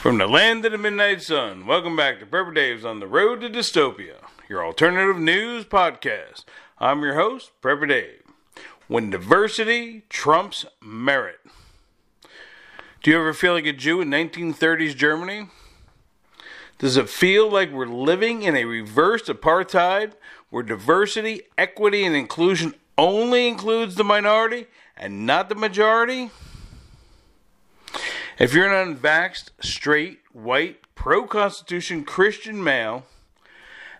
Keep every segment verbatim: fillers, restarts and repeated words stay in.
From the land of the midnight sun, welcome back to Prepper Dave's On the Road to Dystopia, your alternative news podcast. I'm your host, Prepper Dave. When diversity trumps merit. Do you ever feel like a Jew in nineteen thirties Germany? Does it feel like we're living in a reversed apartheid where diversity, equity, and inclusion only includes the minority and not the majority? If you're an unvaxxed, straight, white, pro-constitution Christian male,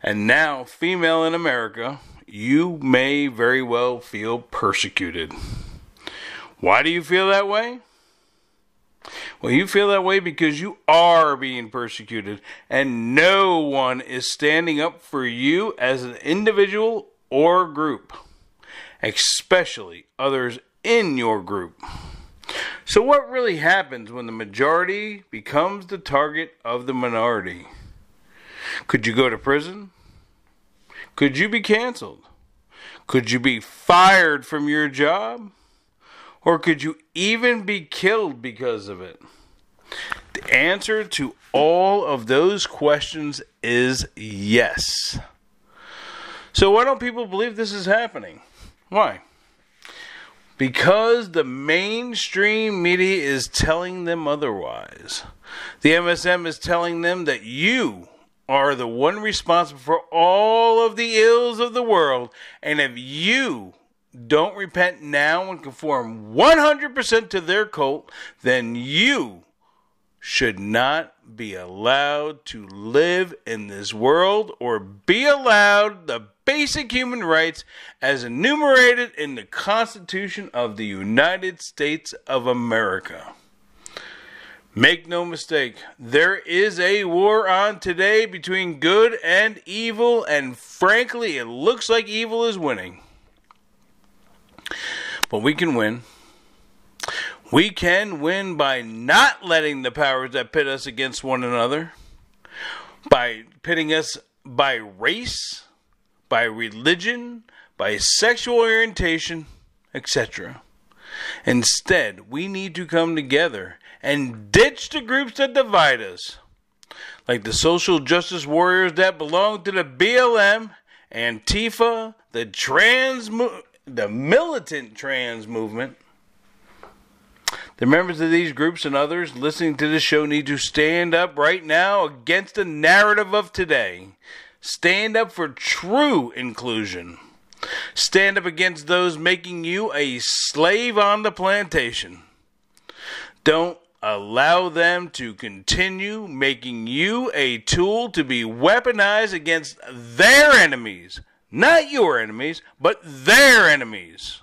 and now female in America, you may very well feel persecuted. Why do you feel that way? Well, you feel that way because you are being persecuted, and no one is standing up for you as an individual or group, especially others in your group. So what really happens when the majority becomes the target of the minority? Could you go to prison? Could you be canceled? Could you be fired from your job? Or could you even be killed because of it? The answer to all of those questions is yes. So why don't people believe this is happening? Why? Because the mainstream media is telling them otherwise. The M S M is telling them that you are the one responsible for all of the ills of the world. And if you don't repent now and conform one hundred percent to their cult, then you should not be allowed to live in this world or be allowed the basic human rights as enumerated in the Constitution of the United States of America. Make no mistake, there is a war on today between good and evil, and frankly, it looks like evil is winning. But we can win. We can win by not letting the powers that pit us against one another, by pitting us by race, by religion, by sexual orientation, et cetera. Instead, we need to come together and ditch the groups that divide us, like the social justice warriors that belong to the B L M, Antifa, the trans, the militant trans movement. The members of these groups and others listening to this show need to stand up right now against the narrative of today. Stand up for true inclusion. Stand up against those making you a slave on the plantation. Don't allow them to continue making you a tool to be weaponized against their enemies. Not your enemies, but their enemies.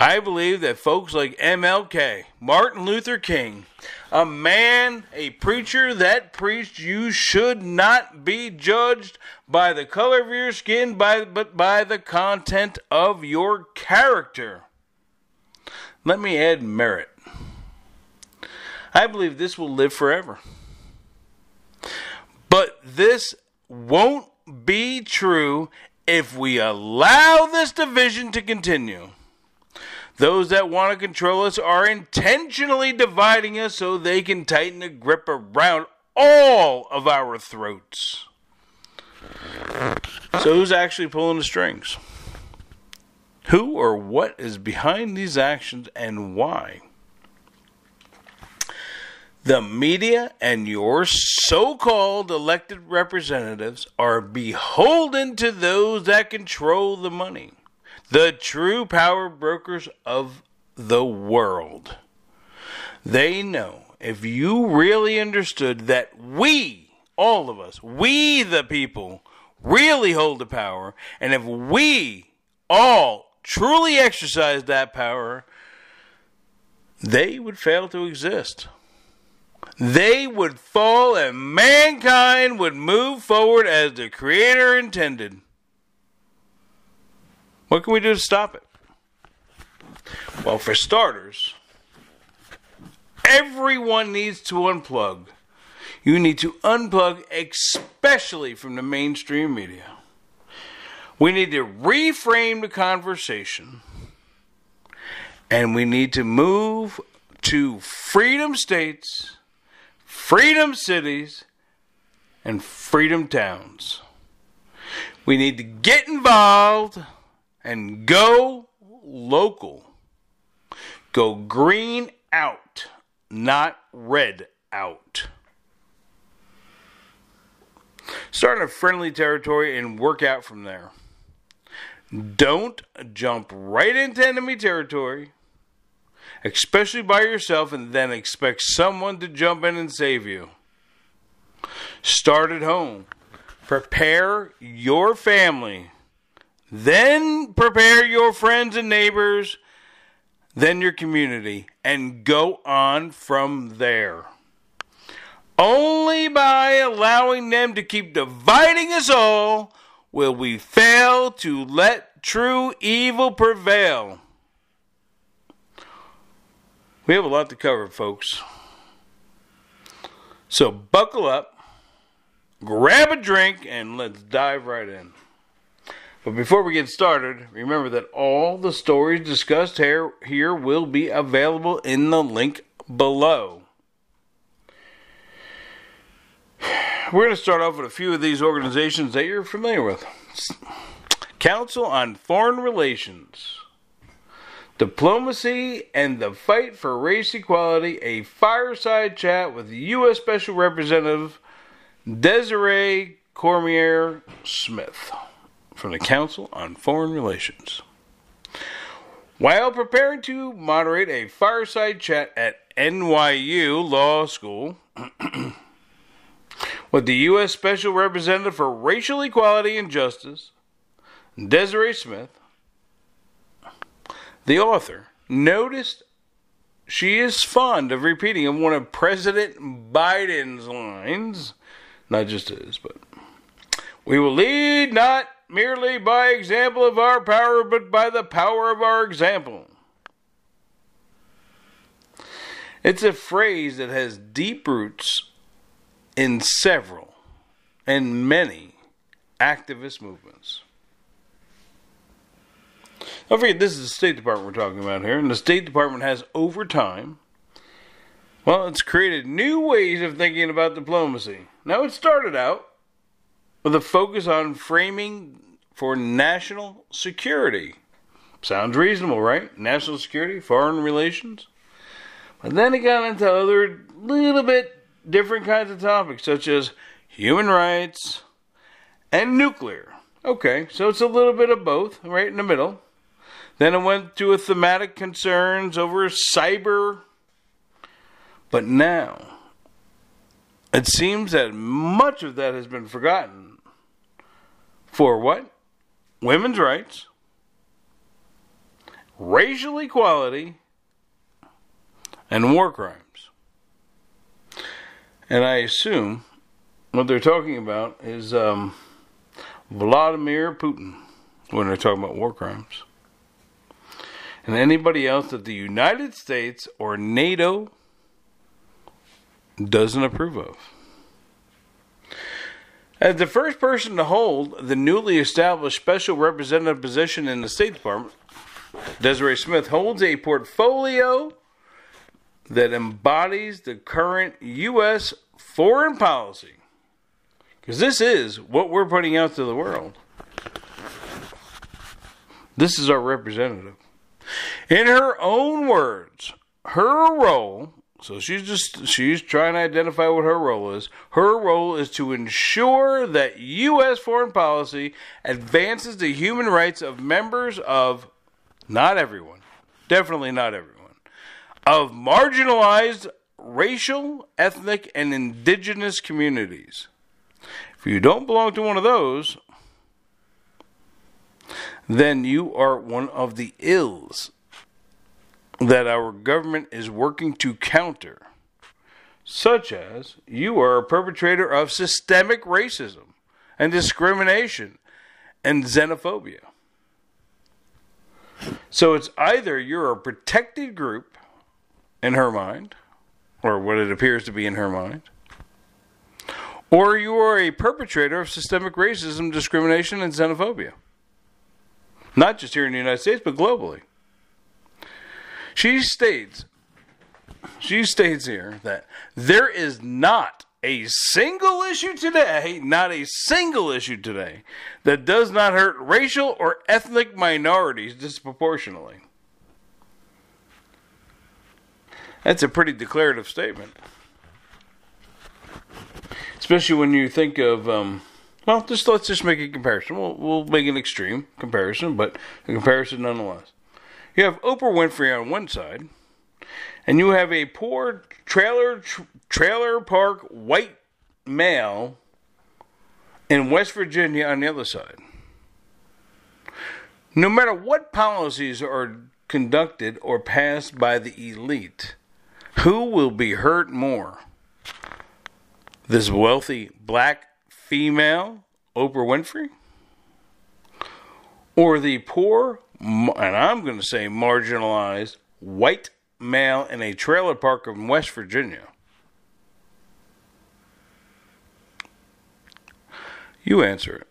I believe that folks like M L K, Martin Luther King, a man, a preacher that preached you should not be judged by the color of your skin, by, but by the content of your character. Let me add merit. I believe this will live forever. But this won't be true if we allow this division to continue. Those that want to control us are intentionally dividing us so they can tighten the grip around all of our throats. So who's actually pulling the strings? Who or what is behind these actions and why? The media and your so-called elected representatives are beholden to those that control the money. The true power brokers of the world. They know if you really understood that we, all of us, we the people, really hold the power, and if we all truly exercise that power, they would fail to exist. They would fall and mankind would move forward as the Creator intended. What can we do to stop it? Well, for starters, everyone needs to unplug. You need to unplug, especially from the mainstream media. We need to reframe the conversation, and we need to move to freedom states, freedom cities, and freedom towns. We need to get involved and go local. Go green out, not red out. Start in a friendly territory and work out from there. Don't jump right into enemy territory, especially by yourself, and then expect someone to jump in and save you. Start at home. Prepare your family. Then prepare your friends and neighbors. Then your community. And go on from there. Only by allowing them to keep dividing us all will we fail to let true evil prevail. We have a lot to cover, folks. So buckle up, grab a drink, and let's dive right in. But before we get started, remember that all the stories discussed here, here will be available in the link below. We're going to start off with a few of these organizations that you're familiar with. Council on Foreign Relations. Diplomacy and the Fight for Race Equality. A fireside chat with U S Special Representative Desirée Cormier Smith from the Council on Foreign Relations. While preparing to moderate a fireside chat at N Y U Law School with the U S Special Representative for Racial Equality and Justice, Desirée Smith, the author, noticed she is fond of repeating one of President Biden's lines, not just his, but, "We will lead not merely by example of our power, but by the power of our example." It's a phrase that has deep roots in several and many activist movements. Don't forget, this is the State Department we're talking about here, and the State Department has, over time, well, it's created new ways of thinking about diplomacy. Now, it started out with a focus on framing for national security. Sounds reasonable, right? National security, foreign relations. But then it got into other little bit different kinds of topics, such as human rights and nuclear. Okay, so it's a little bit of both, right in the middle. Then it went to a thematic concerns over cyber. But now, it seems that much of that has been forgotten. For what? Women's rights, racial equality, and war crimes. And I assume what they're talking about is um, Vladimir Putin when they're talking about war crimes. And anybody else that the United States or NATO doesn't approve of. As the first person to hold the newly established special representative position in the State Department, Desirée Smith holds a portfolio that embodies the current U S foreign policy. Because this is what we're putting out to the world. This is our representative. In her own words, her role, so she's just she's trying to identify what her role is. Her role is to ensure that U S foreign policy advances the human rights of members of, not everyone, definitely not everyone, of marginalized racial, ethnic, and indigenous communities. If you don't belong to one of those, then you are one of the ills that our government is working to counter, such as you are a perpetrator of systemic racism and discrimination and xenophobia. So it's either you're a protected group, in her mind, or what it appears to be in her mind, or you are a perpetrator of systemic racism, discrimination, and xenophobia. Not just here in the United States, but globally. She states she states here that there is not a single issue today, not a single issue today, that does not hurt racial or ethnic minorities disproportionately. That's a pretty declarative statement. Especially when you think of, um, well, just let's just make a comparison. We'll, we'll make an extreme comparison, but a comparison nonetheless. You have Oprah Winfrey on one side, and you have a poor trailer tr- trailer park white male in West Virginia on the other side. No matter what policies are conducted or passed by the elite, who will be hurt more? This wealthy black female, Oprah Winfrey? Or the poor, and I'm going to say marginalized, white male in a trailer park in West Virginia? You answer it.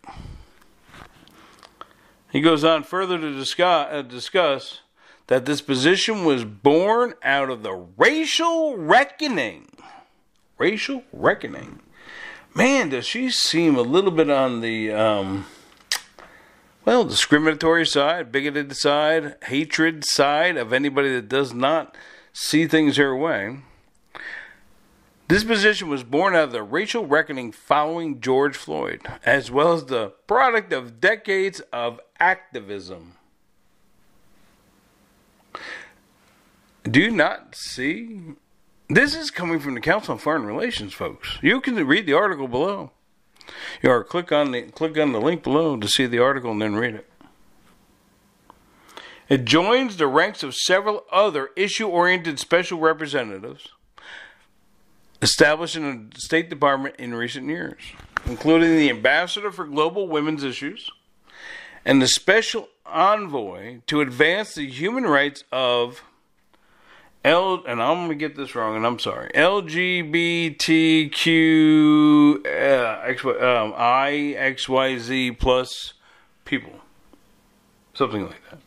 He goes on further to discuss, uh, discuss that this position was born out of the racial reckoning. Racial reckoning. Man, does she seem a little bit on the, um, well, discriminatory side, bigoted side, hatred side of anybody that does not see things her way. This position was born out of the racial reckoning following George Floyd, as well as the product of decades of activism. Do you not see? This is coming from the Council on Foreign Relations, folks. You can read the article below. Or click on the click on the link below to see the article and then read it. It joins the ranks of several other issue-oriented special representatives established in the State Department in recent years, including the Ambassador for Global Women's Issues and the Special Envoy to Advance the Human Rights of L, and I'm going to get this wrong, and I'm sorry, L G B T Q uh, I, X, Y, Z plus people. Something like that.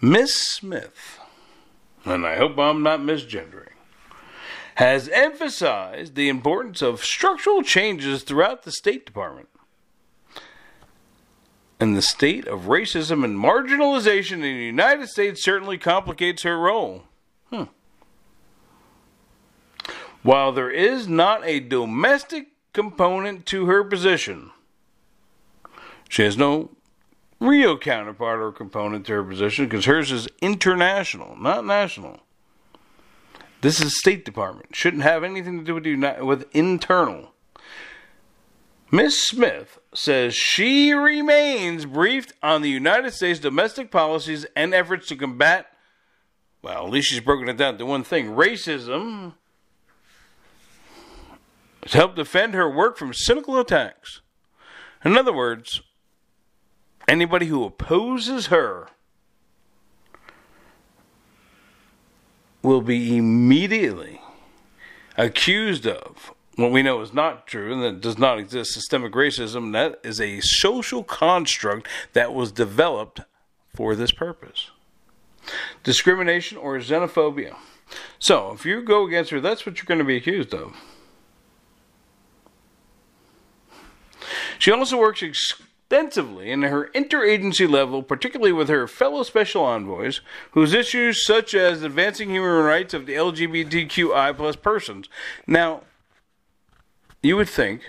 Miss Smith, and I hope I'm not misgendering, has emphasized the importance of structural changes throughout the State Department and the state of racism and marginalization in the United States certainly complicates her role. Hmm. While there is not a domestic component to her position, she has no real counterpart or component to her position because hers is international, not national. This is State Department. Shouldn't have anything to do with, uni- with internal. Miz Smith says she remains briefed on the United States domestic policies and efforts to combat, well, at least she's broken it down to one thing, racism, to help defend her work from cynical attacks. In other words, anybody who opposes her will be immediately accused of what we know is not true, and that does not exist, systemic racism. That is a social construct that was developed for this purpose. Discrimination or xenophobia. So, if you go against her, that's what you're going to be accused of. She also works extensively in her interagency level, particularly with her fellow special envoys, whose issues such as advancing human rights of the L G B T Q I plus persons. Now, you would think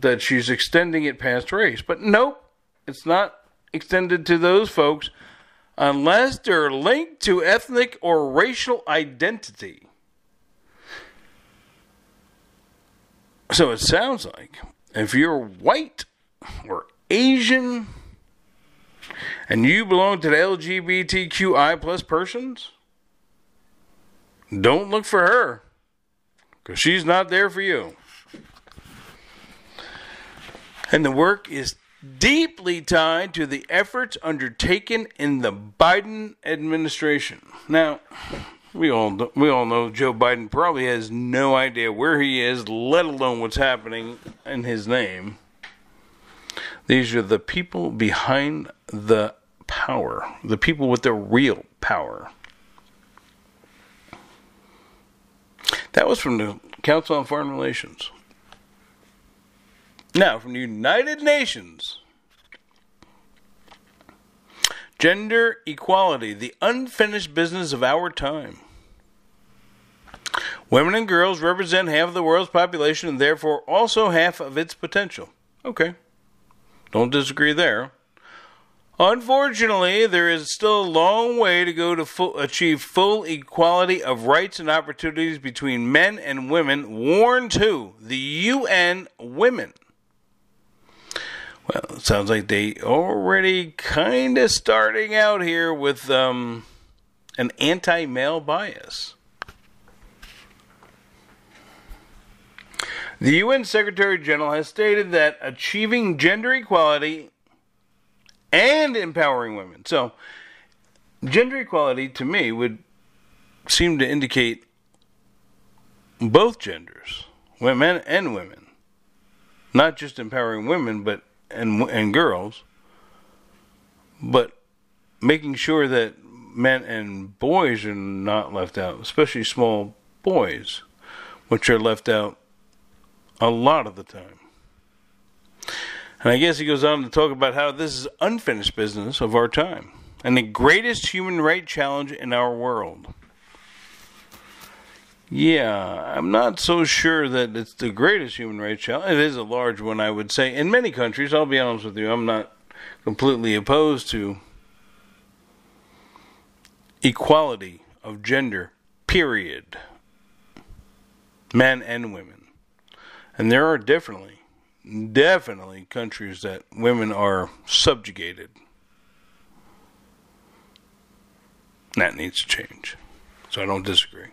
that she's extending it past race, but nope, it's not extended to those folks unless they're linked to ethnic or racial identity. So it sounds like if you're white or Asian and you belong to the L G B T Q I plus persons, don't look for her because she's not there for you. And the work is deeply tied to the efforts undertaken in the Biden administration. Now, we all we all know Joe Biden probably has no idea where he is, let alone what's happening in his name. These are the people behind the power, the people with the real power. That was from the Council on Foreign Relations. Now, from the United Nations. Gender equality, the unfinished business of our time. Women and girls represent half of the world's population and therefore also half of its potential. Okay. Don't disagree there. Unfortunately, there is still a long way to go to full, achieve full equality of rights and opportunities between men and women, warned to the U N Women. Well, it sounds like they already kind of starting out here with um, an anti-male bias. The U N Secretary General has stated that achieving gender equality and empowering women. So, gender equality to me would seem to indicate both genders, men and women. Not just empowering women but and and girls, but making sure that men and boys are not left out, especially small boys, which are left out a lot of the time. And I guess he goes on to talk about how this is unfinished business of our time and the greatest human rights challenge in our world. Yeah, I'm not so sure that it's the greatest human rights challenge. It is a large one, I would say, in many countries. I'll be honest with you, I'm not completely opposed to equality of gender, period. Men and women. And there are definitely Definitely countries that women are subjugated. That needs to change. So I don't disagree.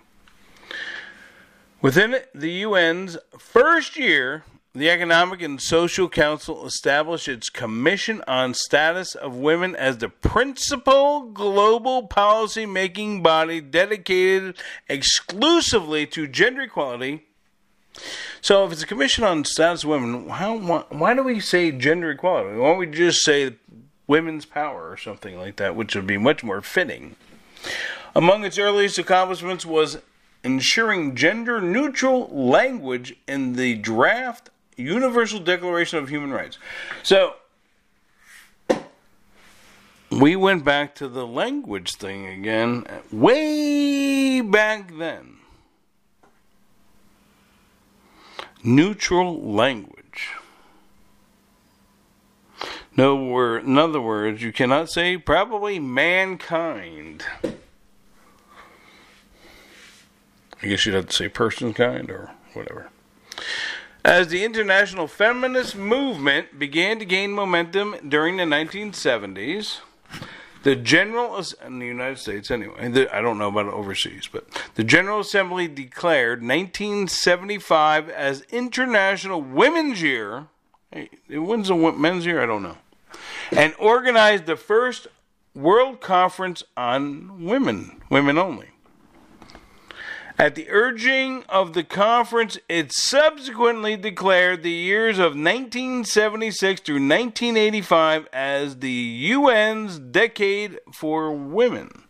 Within the U N's first year, the Economic and Social Council established its Commission on Status of Women as the principal global policy-making body dedicated exclusively to gender equality. So if it's a commission on status of women, how, why, why do we say gender equality? Why don't we just say women's power or something like that, which would be much more fitting? Among its earliest accomplishments was ensuring gender-neutral language in the draft Universal Declaration of Human Rights. So we went back to the language thing again, way back then. Neutral language. No word, in other words, you cannot say probably mankind. I guess you'd have to say personkind or whatever. As the international feminist movement began to gain momentum during the nineteen seventies, the General in the United States, anyway, the, I don't know about it overseas, but the General Assembly declared nineteen seventy-five as International Women's Year. Hey, when's the Men's Year? I don't know. And organized the first World Conference on Women, women only. At the urging of the conference, it subsequently declared the years of nineteen seventy-six through nineteen eighty-five as the U N's decade for women.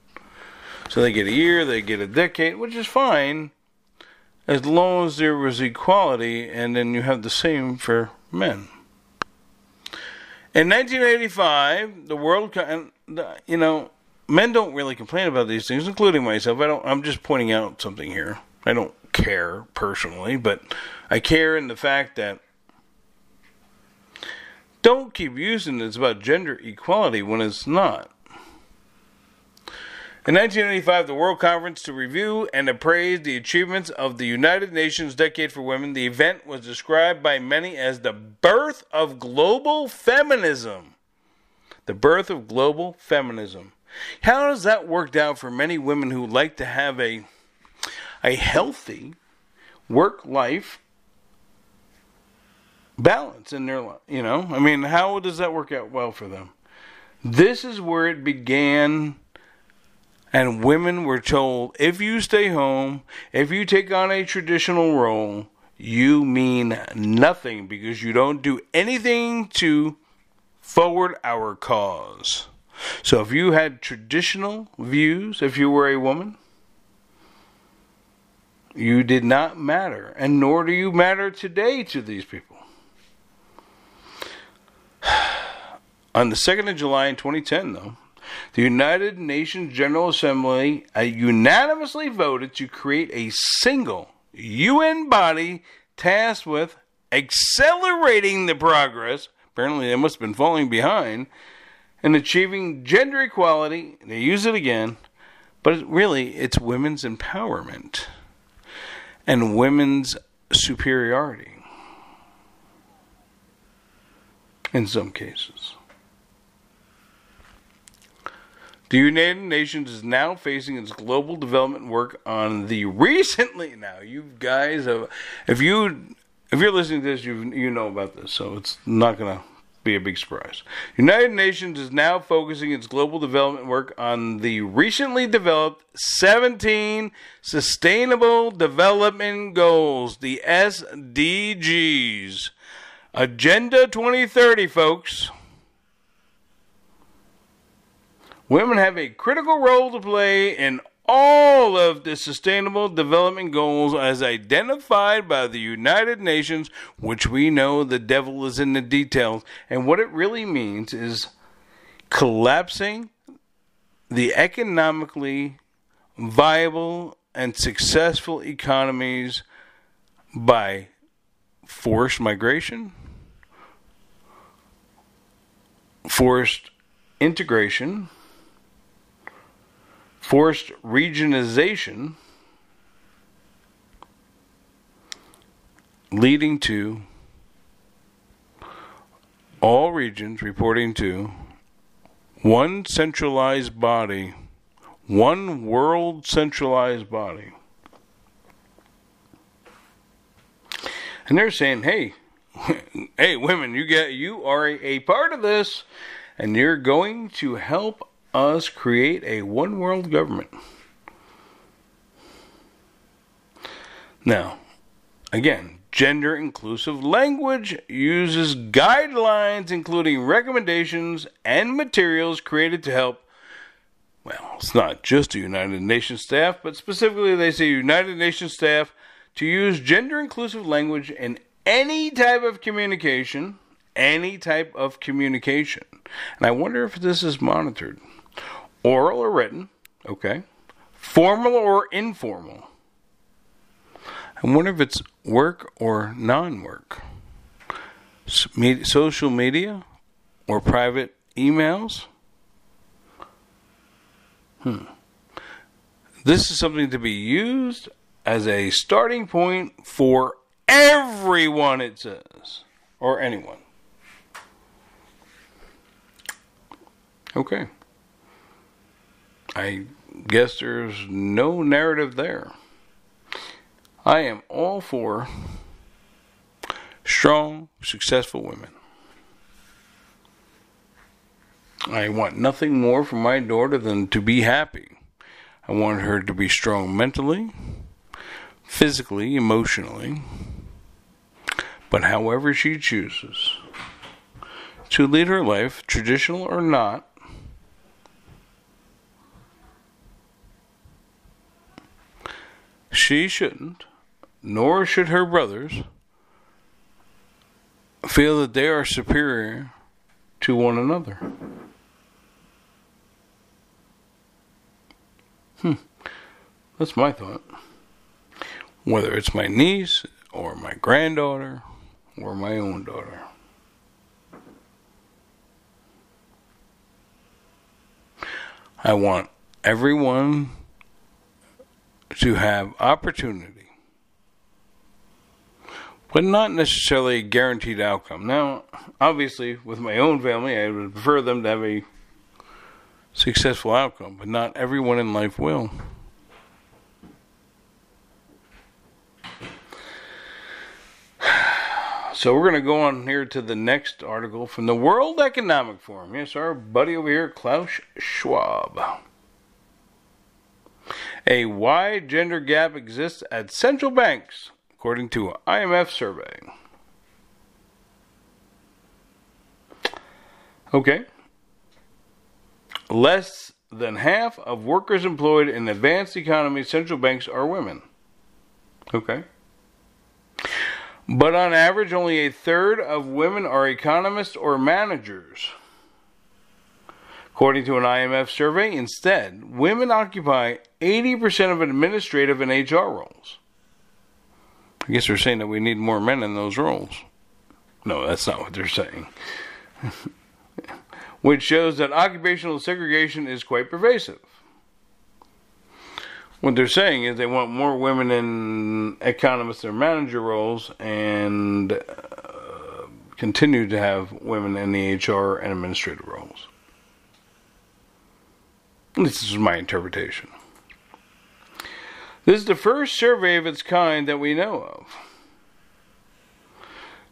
So they get a year, they get a decade, which is fine, as long as there was equality, and then you have the same for men. In nineteen eighty-five, the world, you know, men don't really complain about these things, including myself. I don't, I'm just pointing out something here. I don't care personally, but I care in the fact that don't keep using this about gender equality when it's not. In nineteen eighty-five, the World Conference to Review and Appraise the Achievements of the United Nations Decade for Women, the event was described by many as the birth of global feminism. The birth of global feminism. How does that work out for many women who like to have a a healthy work-life balance in their life? You know, I mean, how does that work out well for them? This is where it began, and women were told, if you stay home, if you take on a traditional role, you mean nothing because you don't do anything to forward our cause. So if you had traditional views, if you were a woman, You did not matter, and nor do you matter today to these people. On the second of July in twenty ten, though, the United Nations General Assembly unanimously voted to create a single U N body tasked with accelerating the progress, apparently they must have been falling behind, in achieving gender equality. They use it again, but really it's women's empowerment and women's superiority in some cases. The United Nations is now facing its global development work on the recently now. You guys have, if you if you're listening to this, you you know about this, so it's not going to be a big surprise. United Nations is now focusing its global development work on the recently developed seventeen Sustainable Development Goals, the S D Gs. Agenda twenty thirty, folks. Women have a critical role to play in all of the Sustainable Development Goals as identified by the United Nations, which we know the devil is in the details. And what it really means is collapsing the economically viable and successful economies by forced migration, forced integration, forced regionalization, leading to all regions reporting to one centralized body, one world centralized body. And they're saying, hey, hey, women, you get, you are a, a part of this, and you're going to help us create a one world government. Now, again, gender inclusive language uses guidelines including recommendations and materials created to help, well, it's not just the United Nations staff, but specifically they say United Nations staff to use gender inclusive language in any type of communication, any type of communication. And I wonder if this is monitored. Oral or written, okay. Formal or informal. I wonder if it's work or non-work. Social media or private emails. Hmm. This is something to be used as a starting point for everyone, it says. Or anyone. Okay. I guess there's no narrative there. I am all for strong, successful women. I want nothing more for my daughter than to be happy. I want her to be strong mentally, physically, emotionally, but however she chooses to lead her life, traditional or not, she shouldn't, nor should her brothers, feel that they are superior to one another. Hmm. That's my thought. Whether it's my niece, or my granddaughter, or my own daughter. I want everyone to have opportunity, but not necessarily a guaranteed outcome. Now, obviously, with my own family, I would prefer them to have a successful outcome, but not everyone in life will. So we're going to go on here to the next article from the World Economic Forum. Yes, our buddy over here, Klaus Schwab. A wide gender gap exists at central banks, according to an I M F survey. Okay. Less than half of workers employed in advanced economies, central banks are women. Okay. But on average, only a third of women are economists or managers. According to an I M F survey, instead, women occupy eighty percent of administrative and H R roles. I guess they're saying that we need more men in those roles. No, that's not what they're saying. Which shows that occupational segregation is quite pervasive. What they're saying is they want more women in economist or manager roles and uh, continue to have women in the H R and administrative roles. This is my interpretation. This is the first survey of its kind that we know of.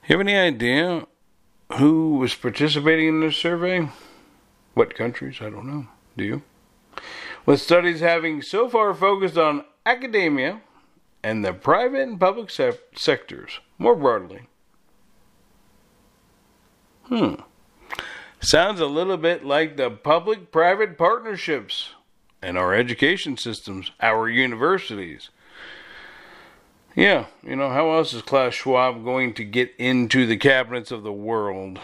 You have any idea who was participating in this survey? What countries? I don't know. Do you? With studies having so far focused on academia and the private and public se- sectors more broadly. Hmm. Sounds a little bit like the public-private partnerships in our education systems, our universities. Yeah, you know, how else is Klaus Schwab going to get into the cabinets of the world?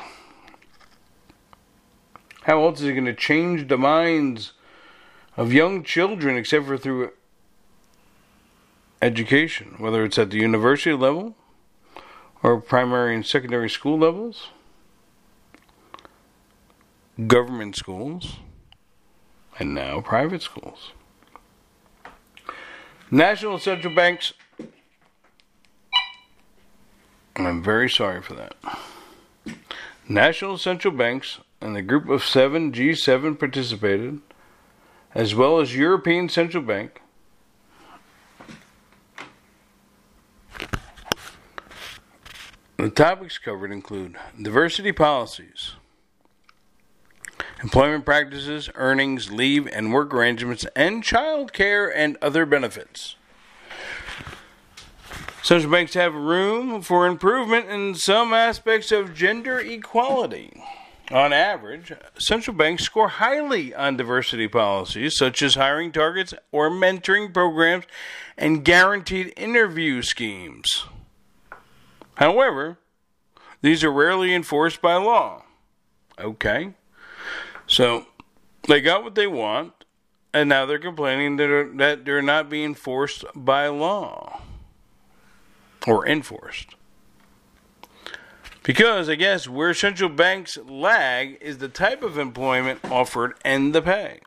How else is he going to change the minds of young children except for through education, whether it's at the university level or primary and secondary school levels? Government schools, and now private schools. National central banks, and I'm very sorry for that. National central banks and the group of seven G seven participated, as well as European Central Bank, the topics covered include diversity policies, employment practices, earnings, leave, and work arrangements, and child care and other benefits. Central banks have room for improvement in some aspects of gender equality. On average, central banks score highly on diversity policies, such as hiring targets or mentoring programs and guaranteed interview schemes. However, these are rarely enforced by law. Okay. So, they got what they want, and now they're complaining that they're, that they're not being forced by law. Or enforced. Because, I guess, where central banks lag is the type of employment offered and the pay.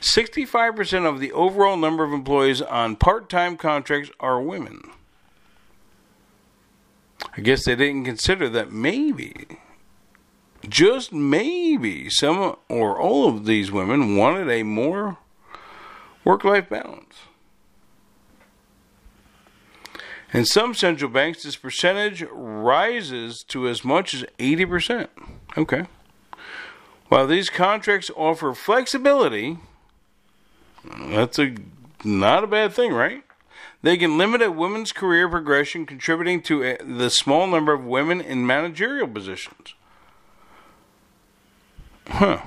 sixty-five percent of the overall number of employees on part-time contracts are women. I guess they didn't consider that maybe... Just maybe some or all of these women wanted a more work-life balance. In some central banks, this percentage rises to as much as eighty percent. Okay. While these contracts offer flexibility, that's a not a bad thing, right? They can limit a woman's career progression, contributing to a, the small number of women in managerial positions. Huh.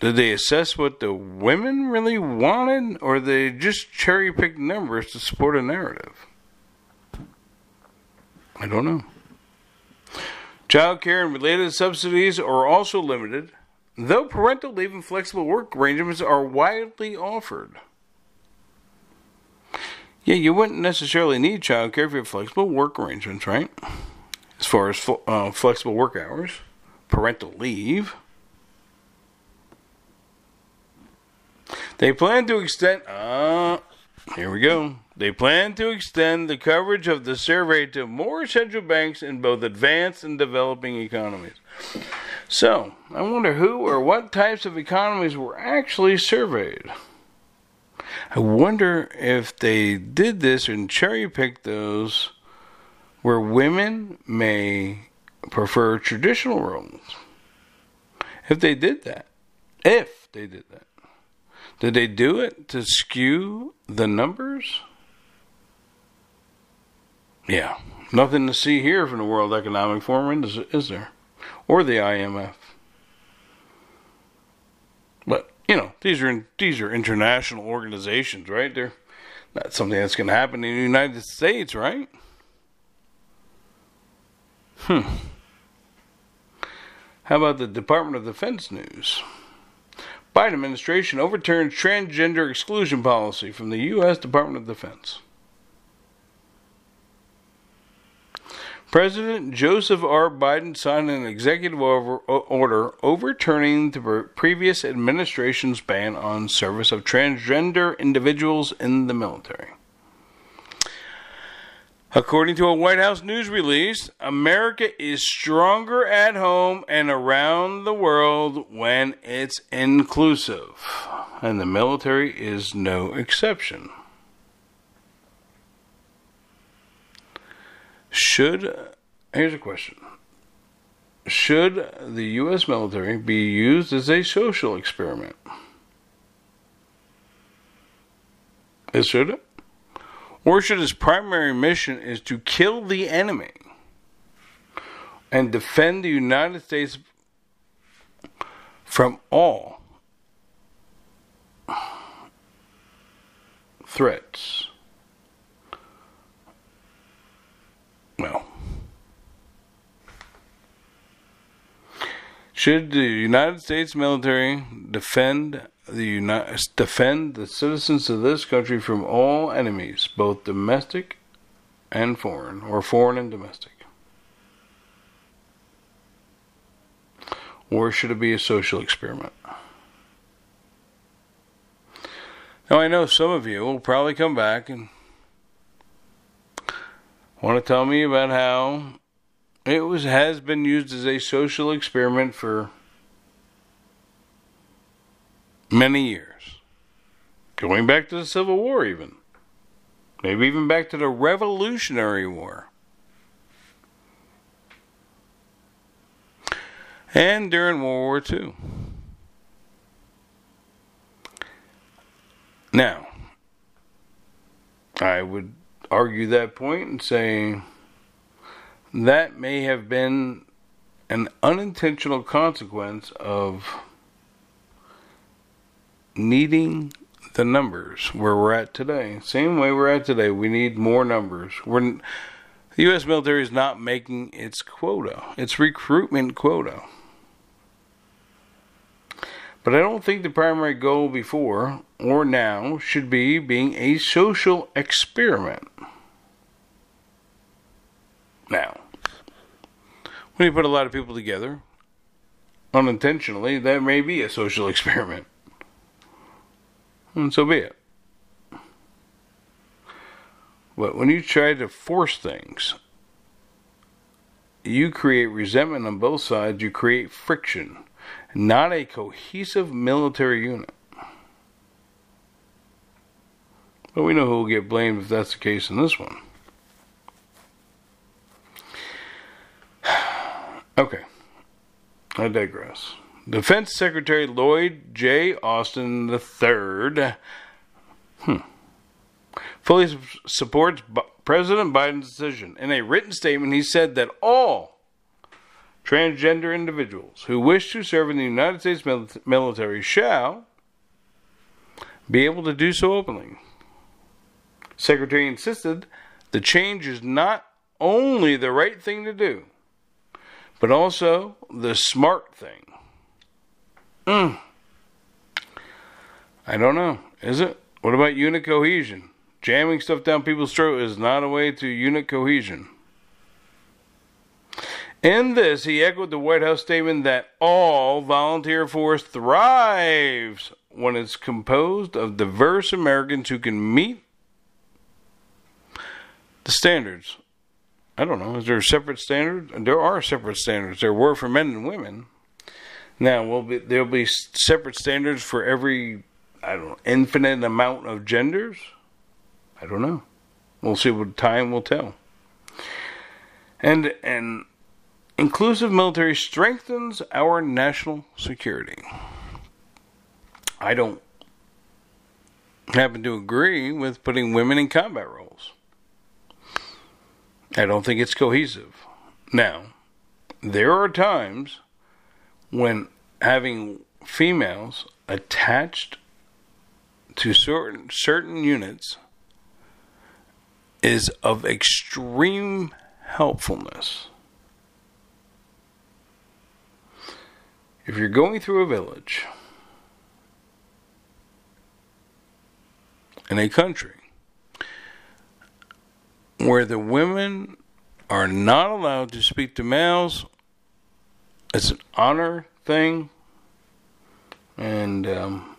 Did they assess what the women really wanted, or they just cherry-picked numbers to support a narrative? I don't know. Child care and related subsidies are also limited, though parental leave and flexible work arrangements are widely offered. Yeah, you wouldn't necessarily need child care if you have flexible work arrangements, right? As far as uh, flexible work hours, parental leave... They plan to extend... Uh, here we go. They plan to extend the coverage of the survey to more central banks in both advanced and developing economies. So, I wonder who or what types of economies were actually surveyed. I wonder if they did this and cherry-picked those where women may prefer traditional roles. If they did that. If they did that. Did they do it to skew the numbers? Yeah. Nothing to see here from the World Economic Forum, is, is there? Or the I M F. But, you know, these are these are international organizations, right? They're That's something that's going to happen in the United States, right? Hmm. How about the Department of Defense news? Biden administration overturns transgender exclusion policy from the U S. Department of Defense. President Joseph R. Biden signed an executive order overturning the previous administration's ban on service of transgender individuals in the military. According to a White House news release, America is stronger at home and around the world when it's inclusive, and the military is no exception. Should, here's a question. Should the U S military be used as a social experiment? Should it? Or should its primary mission is to kill the enemy and defend the United States from all threats? Well, should the United States military defend the United, defend the citizens of this country from all enemies, both domestic and foreign, or foreign and domestic? Or should it be a social experiment? Now, I know some of you will probably come back and want to tell me about how it was has been used as a social experiment for many years, going back to the Civil War, even maybe even back to the Revolutionary War, and during World War Two. Now, I would argue that point and say that may have been an unintentional consequence of needing the numbers where we're at today. Same way we're at today, we need more numbers. We're, the U S military is not making its quota, its recruitment quota. But I don't think the primary goal before or now should be being a social experiment. Now, when you put a lot of people together, unintentionally, that may be a social experiment. And so be it. But when you try to force things, you create resentment on both sides, you create friction. Not a cohesive military unit. But we know who will get blamed if that's the case in this one. Okay. I digress. Defense Secretary Lloyd J. Austin the third hmm, fully supports President Biden's decision. In a written statement, he said that all transgender individuals who wish to serve in the United States military shall be able to do so openly. Secretary insisted the change is not only the right thing to do, but also the smart thing. Mm. I don't know. Is it? What about unit cohesion? Jamming stuff down people's throat is not a way to unit cohesion. In this, he echoed the White House statement that all volunteer force thrives when it's composed of diverse Americans who can meet the standards. I don't know. Is there a separate standard? There are separate standards. There were for men and women. Now, we'll be, there'll be separate standards for every, I don't know, infinite amount of genders? I don't know. We'll see what time will tell. And, and, inclusive military strengthens our national security. I don't happen to agree with putting women in combat roles. I don't think it's cohesive. Now, there are times when having females attached to certain certain units is of extreme helpfulness. If you're going through a village in a country where the women are not allowed to speak to males, it's an honor thing, and um,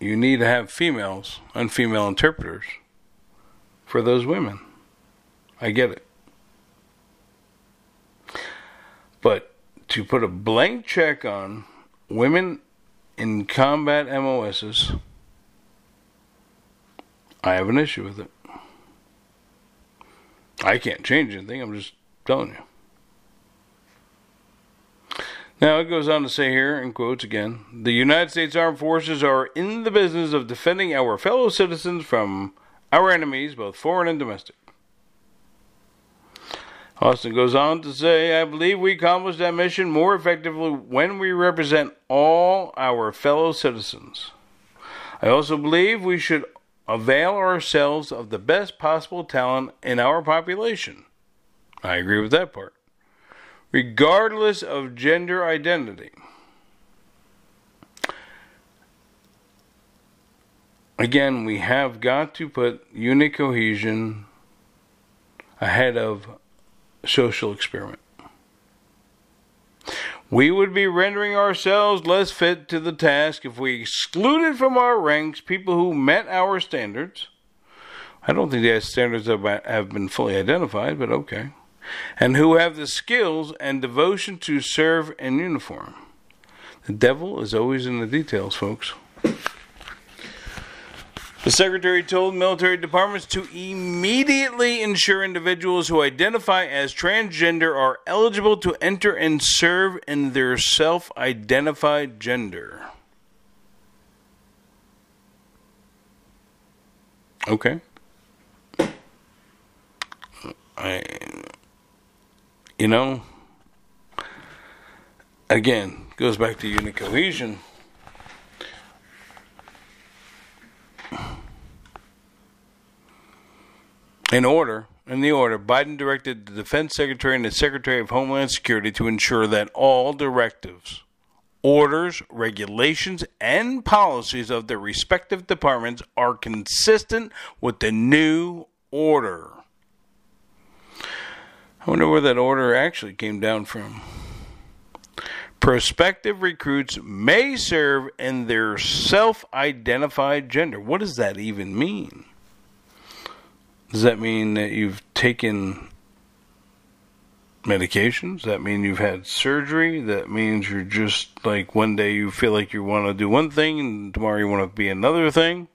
you need to have females and female interpreters for those women. I get it. But to put a blank check on women in combat M O Ss, I have an issue with it. I can't change anything. I'm just telling you. Now, it goes on to say here, in quotes again, the United States Armed Forces are in the business of defending our fellow citizens from our enemies, both foreign and domestic. Austin goes on to say, I believe we accomplish that mission more effectively when we represent all our fellow citizens. I also believe we should avail ourselves of the best possible talent in our population. I agree with that part. Regardless of gender identity. Again, we have got to put unit cohesion ahead of social experiment. We would be rendering ourselves less fit to the task if we excluded from our ranks people who met our standards. I don't think the standards have been fully identified, but okay. And who have the skills and devotion to serve in uniform. The devil is always in the details, folks. The Secretary told military departments to immediately ensure individuals who identify as transgender are eligible to enter and serve in their self-identified gender. Okay. I, you know, again, goes back to unit cohesion. In order, in the order, Biden directed the Defense Secretary and the Secretary of Homeland Security to ensure that all directives, orders, regulations, and policies of their respective departments are consistent with the new order. I wonder where that order actually came down from. Prospective recruits may serve in their self-identified gender. What does that even mean? Does that mean that you've taken medications? Does that mean you've had surgery? That means you're just like one day you feel like you want to do one thing and tomorrow you want to be another thing?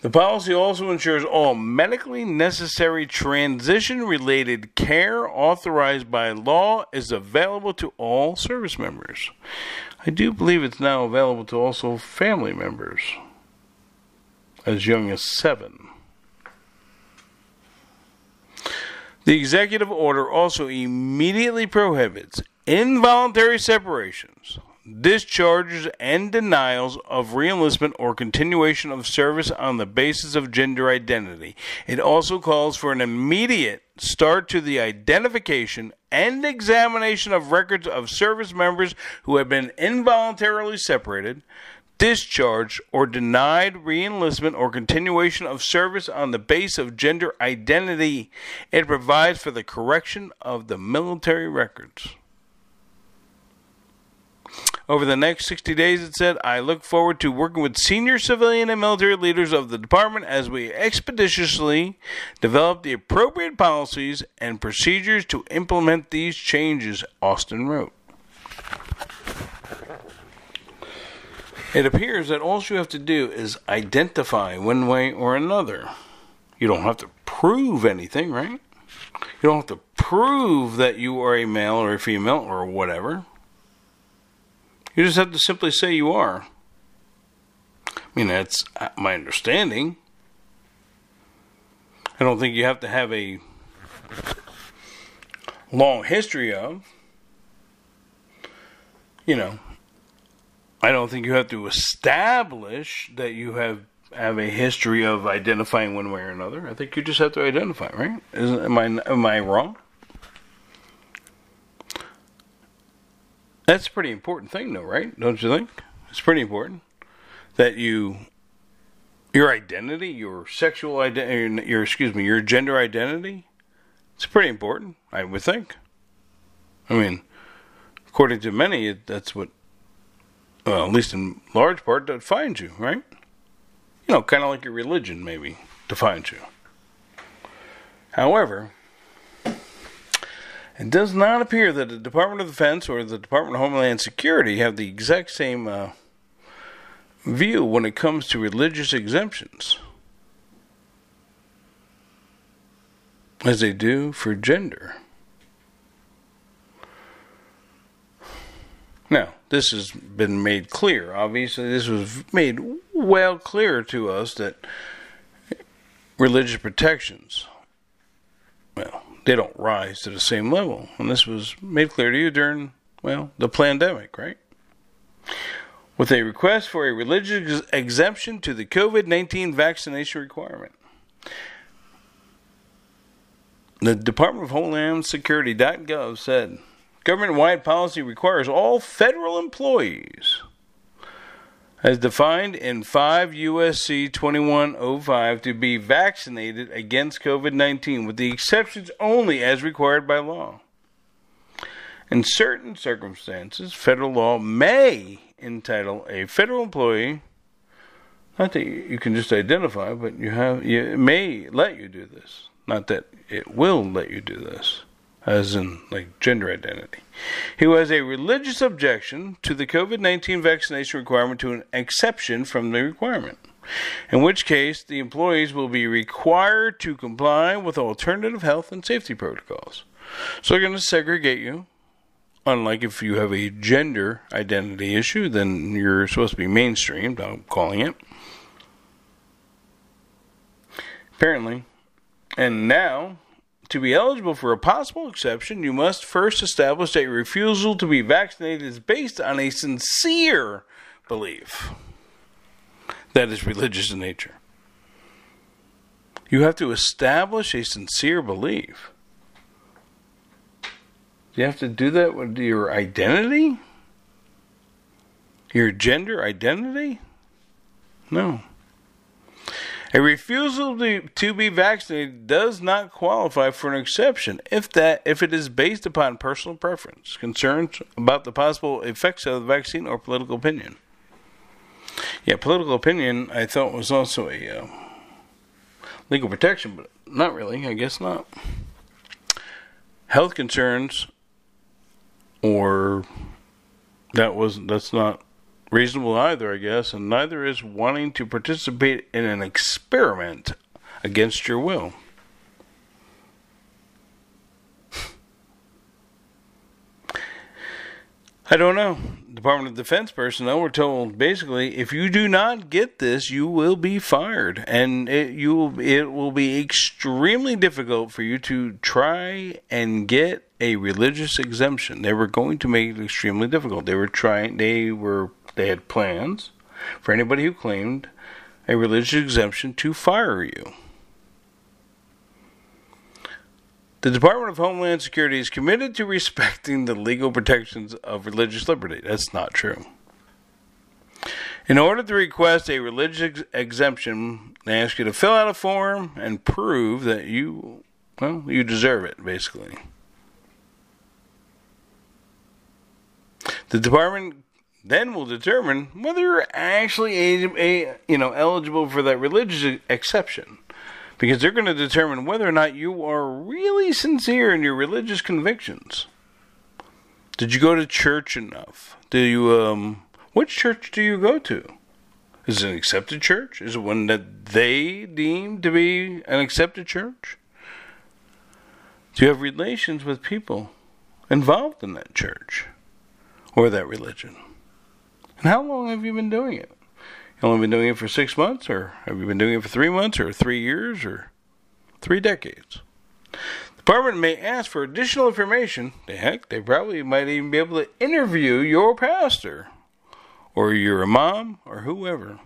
The policy also ensures all medically necessary transition-related care authorized by law is available to all service members. I do believe it's now available to also family members. As young as seven. The executive order also immediately prohibits involuntary separations, discharges, and denials of reenlistment or continuation of service on the basis of gender identity. It also calls for an immediate start to the identification and examination of records of service members who have been involuntarily separated, discharged, or denied reenlistment or continuation of service on the basis of gender identity. It provides for the correction of the military records. Over the next sixty days, it said, I look forward to working with senior civilian and military leaders of the department as we expeditiously develop the appropriate policies and procedures to implement these changes, Austin wrote. It appears that all you have to do is identify one way or another. You don't have to prove anything, right? You don't have to prove that you are a male or a female or whatever. You just have to simply say you are. I mean, that's my understanding. I don't think you have to have a long history of, you know, I don't think you have to establish that you have have a history of identifying one way or another. I think you just have to identify, right? Isn't, am I am I wrong? That's a pretty important thing, though, right? Don't you think? It's pretty important that you, your identity, your sexual identity, your excuse me, your gender identity. It's pretty important, I would think. I mean, according to many, it, that's what, well, at least in large part, that defines you, right? You know, kind of like your religion, maybe, defines you. However, it does not appear that the Department of Defense or the Department of Homeland Security have the exact same uh, view when it comes to religious exemptions as they do for gender. Now, this has been made clear. Obviously, this was made well clear to us that religious protections, well, they don't rise to the same level. And this was made clear to you during, well, the pandemic, right? With a request for a religious exemption to the COVID nineteen vaccination requirement. The Department of Homeland Security dot gov said, government-wide policy requires all federal employees, as defined in five U S C twenty-one oh five, to be vaccinated against COVID nineteen, with the exceptions only as required by law. In certain circumstances, federal law may entitle a federal employee, not that you can just identify, but you have, you may let you do this. Not that it will let you do this, as in, like, gender identity, who has a religious objection to the COVID nineteen vaccination requirement to an exception from the requirement, in which case the employees will be required to comply with alternative health and safety protocols. So they're going to segregate you. Unlike if you have a gender identity issue, then you're supposed to be mainstreamed, I'm calling it. Apparently. And now, to be eligible for a possible exception, you must first establish that your refusal to be vaccinated is based on a sincere belief that is religious in nature. You have to establish a sincere belief. You have to do that with your identity? Your gender identity? No. A refusal to be vaccinated does not qualify for an exception if that if it is based upon personal preference, concerns about the possible effects of the vaccine, or political opinion. Yeah, political opinion, I thought, was also a uh, legal protection, but not really, I guess not. Health concerns, or that wasn't, that's not reasonable either, I guess, and neither is wanting to participate in an experiment against your will. I don't know. Department of Defense personnel were told, basically, if you do not get this, you will be fired, and it, you will, it will be extremely difficult for you to try and get a religious exemption. They were going to make it extremely difficult. They were trying. They were. They had plans for anybody who claimed a religious exemption to fire you. The Department of Homeland Security is committed to respecting the legal protections of religious liberty. That's not true. In order to request a religious exemption, they ask you to fill out a form and prove that you, well, you deserve it, basically. The department then will determine whether you're actually a, a, you know, eligible for that religious exception, because they're going to determine whether or not you are really sincere in your religious convictions. Did you go to church enough? Do you um? Which church do you go to? Is it an accepted church? Is it one that they deem to be an accepted church? Do you have relations with people involved in that church or that religion? And how long have you been doing it? You only been doing it for six months, or have you been doing it for three months, or three years, or three decades? The department may ask for additional information. The heck, they probably might even be able to interview your pastor or your imam, or whoever,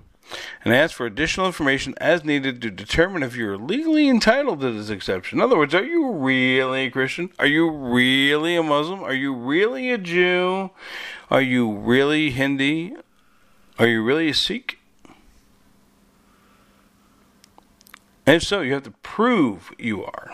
and ask for additional information as needed to determine if you're legally entitled to this exception. In other words, are you really a Christian? Are you really a Muslim? Are you really a Jew? Are you really Hindi? Are you really a Sikh? And if so, you have to prove you are.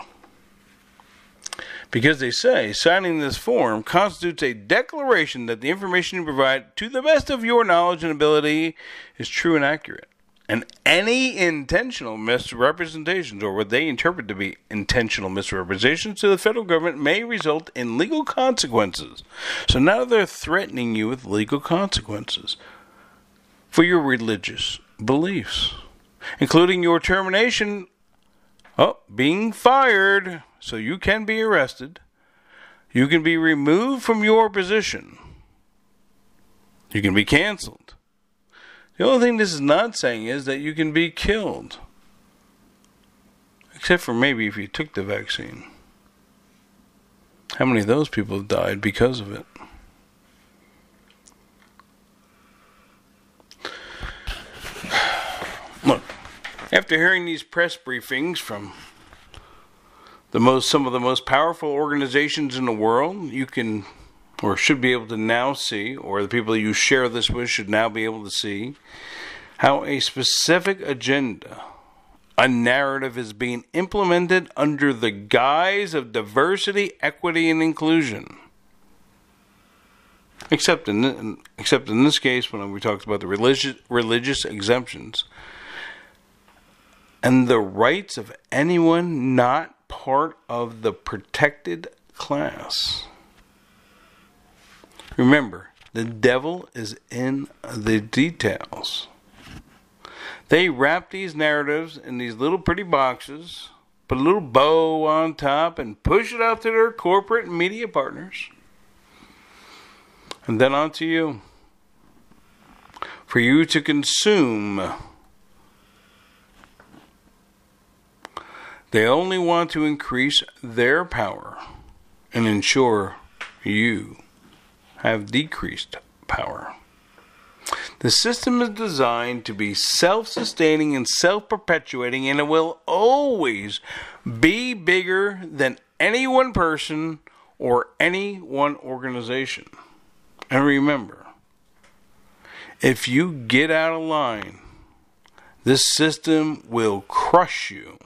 Because they say signing this form constitutes a declaration that the information you provide, to the best of your knowledge and ability, is true and accurate. And any intentional misrepresentations, or what they interpret to be intentional misrepresentations, to the federal government may result in legal consequences. So now they're threatening you with legal consequences for your religious beliefs, including your termination, oh, being fired. So you can be arrested, you can be removed from your position, you can be canceled. The only thing this is not saying is that you can be killed. Except for maybe if you took the vaccine. How many of those people have died because of it? Look, after hearing these press briefings from The most, some of the most powerful organizations in the world, you can or should be able to now see, or the people you share this with should now be able to see, how a specific agenda, a narrative, is being implemented under the guise of diversity, equity, and inclusion. Except in, except in this case, when we talked about the religious, religious exemptions and the rights of anyone not part of the protected class. Remember, the devil is in the details. They wrap these narratives in these little pretty boxes, put a little bow on top, and push it out to their corporate and media partners. And then on to you. For you to consume. They only want to increase their power and ensure you have decreased power. The system is designed to be self-sustaining and self-perpetuating, and it will always be bigger than any one person or any one organization. And remember, if you get out of line, this system will crush you.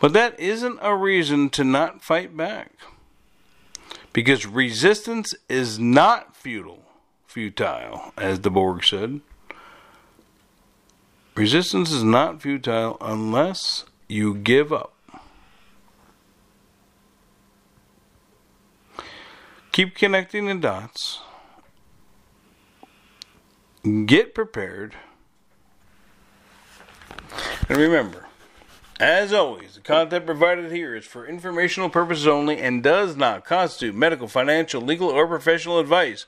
But that isn't a reason to not fight back. Because resistance is not futile, futile, as the Borg said. Resistance is not futile unless you give up. Keep connecting the dots. Get prepared. And remember, as always, the content provided here is for informational purposes only and does not constitute medical, financial, legal, or professional advice.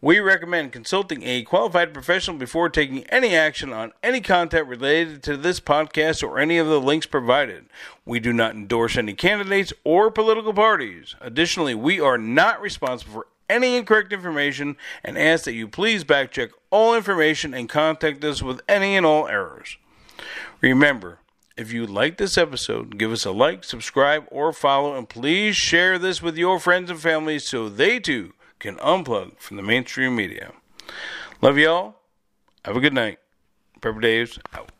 We recommend consulting a qualified professional before taking any action on any content related to this podcast or any of the links provided. We do not endorse any candidates or political parties. Additionally, we are not responsible for any incorrect information and ask that you please fact check all information and contact us with any and all errors. Remember, if you like this episode, give us a like, subscribe, or follow, and please share this with your friends and family so they too can unplug from the mainstream media. Love y'all. Have a good night. Prepper Dave's out.